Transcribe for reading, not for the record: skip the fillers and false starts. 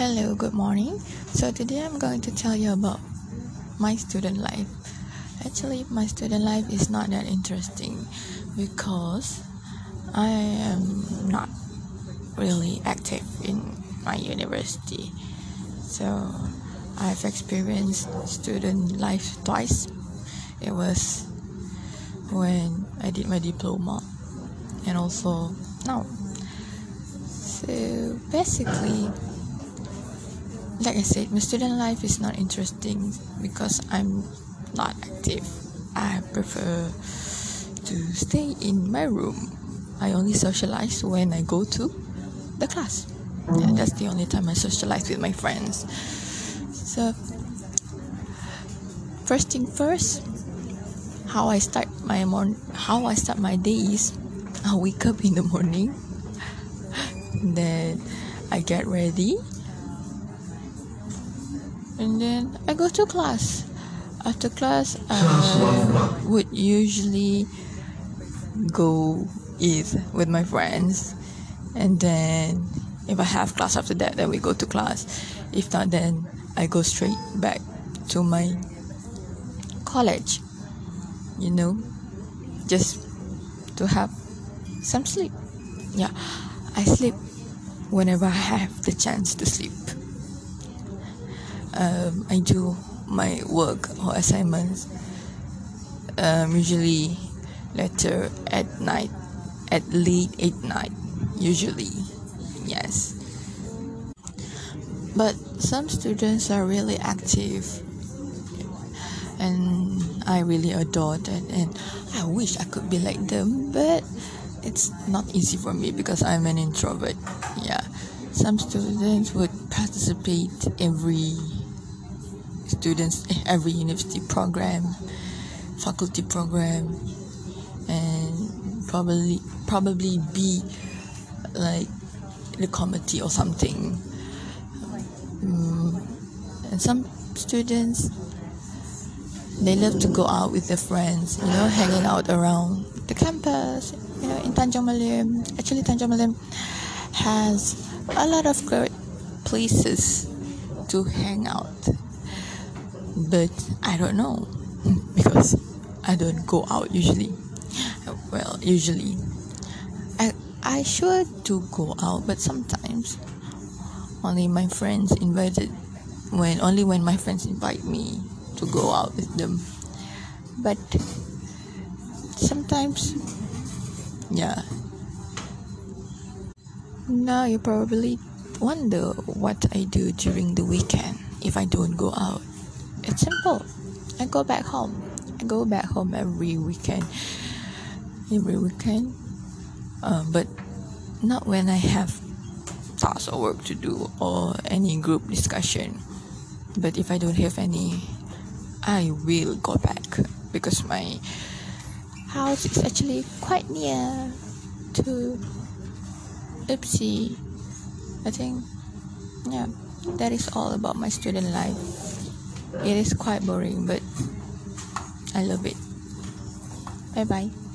Hello, good morning. So today I'm going to tell you about my student life. Actually, my student life is not that interesting because I am not really active in my university. So I've experienced student life twice. It was when I did my diploma and also now. So basically, like I said, my student life is not interesting because I'm not active. I prefer to stay in my room. I only socialize when I go to the class. Yeah, that's the only time I socialize with my friends. So, first thing first, how I start my day is I wake up in the morning, then I get ready, and then I go to class. After class, I would usually go eat with my friends. And then if I have class after that, then we go to class. If not, then I go straight back to my college, just to have some sleep. Yeah, I sleep whenever I have the chance to sleep. I do my work or assignments usually later at night, at late at night usually, yes. But some students are really active and I really adore that, and I wish I could be like them, but it's not easy for me because I'm an introvert. Yeah, some students would participate every university program, faculty program, and probably be like the committee or something. And some students, they love to go out with their friends, hanging out around the campus, in Tanjung Malim. Actually, Tanjung Malim has a lot of great places to hang out. But I don't know because I don't go out usually. Well, usually I sure do go out, but sometimes only when my friends invite me to go out with them. But sometimes, yeah. Now you probably wonder what I do during the weekend if I don't go out. It's simple. I go back home. Every weekend. But not when I have tasks or work to do or any group discussion. But if I don't have any, I will go back because my house is actually quite near to UPSI. I think, yeah, that is all about my student life. It is quite boring, but I love it. Bye-bye.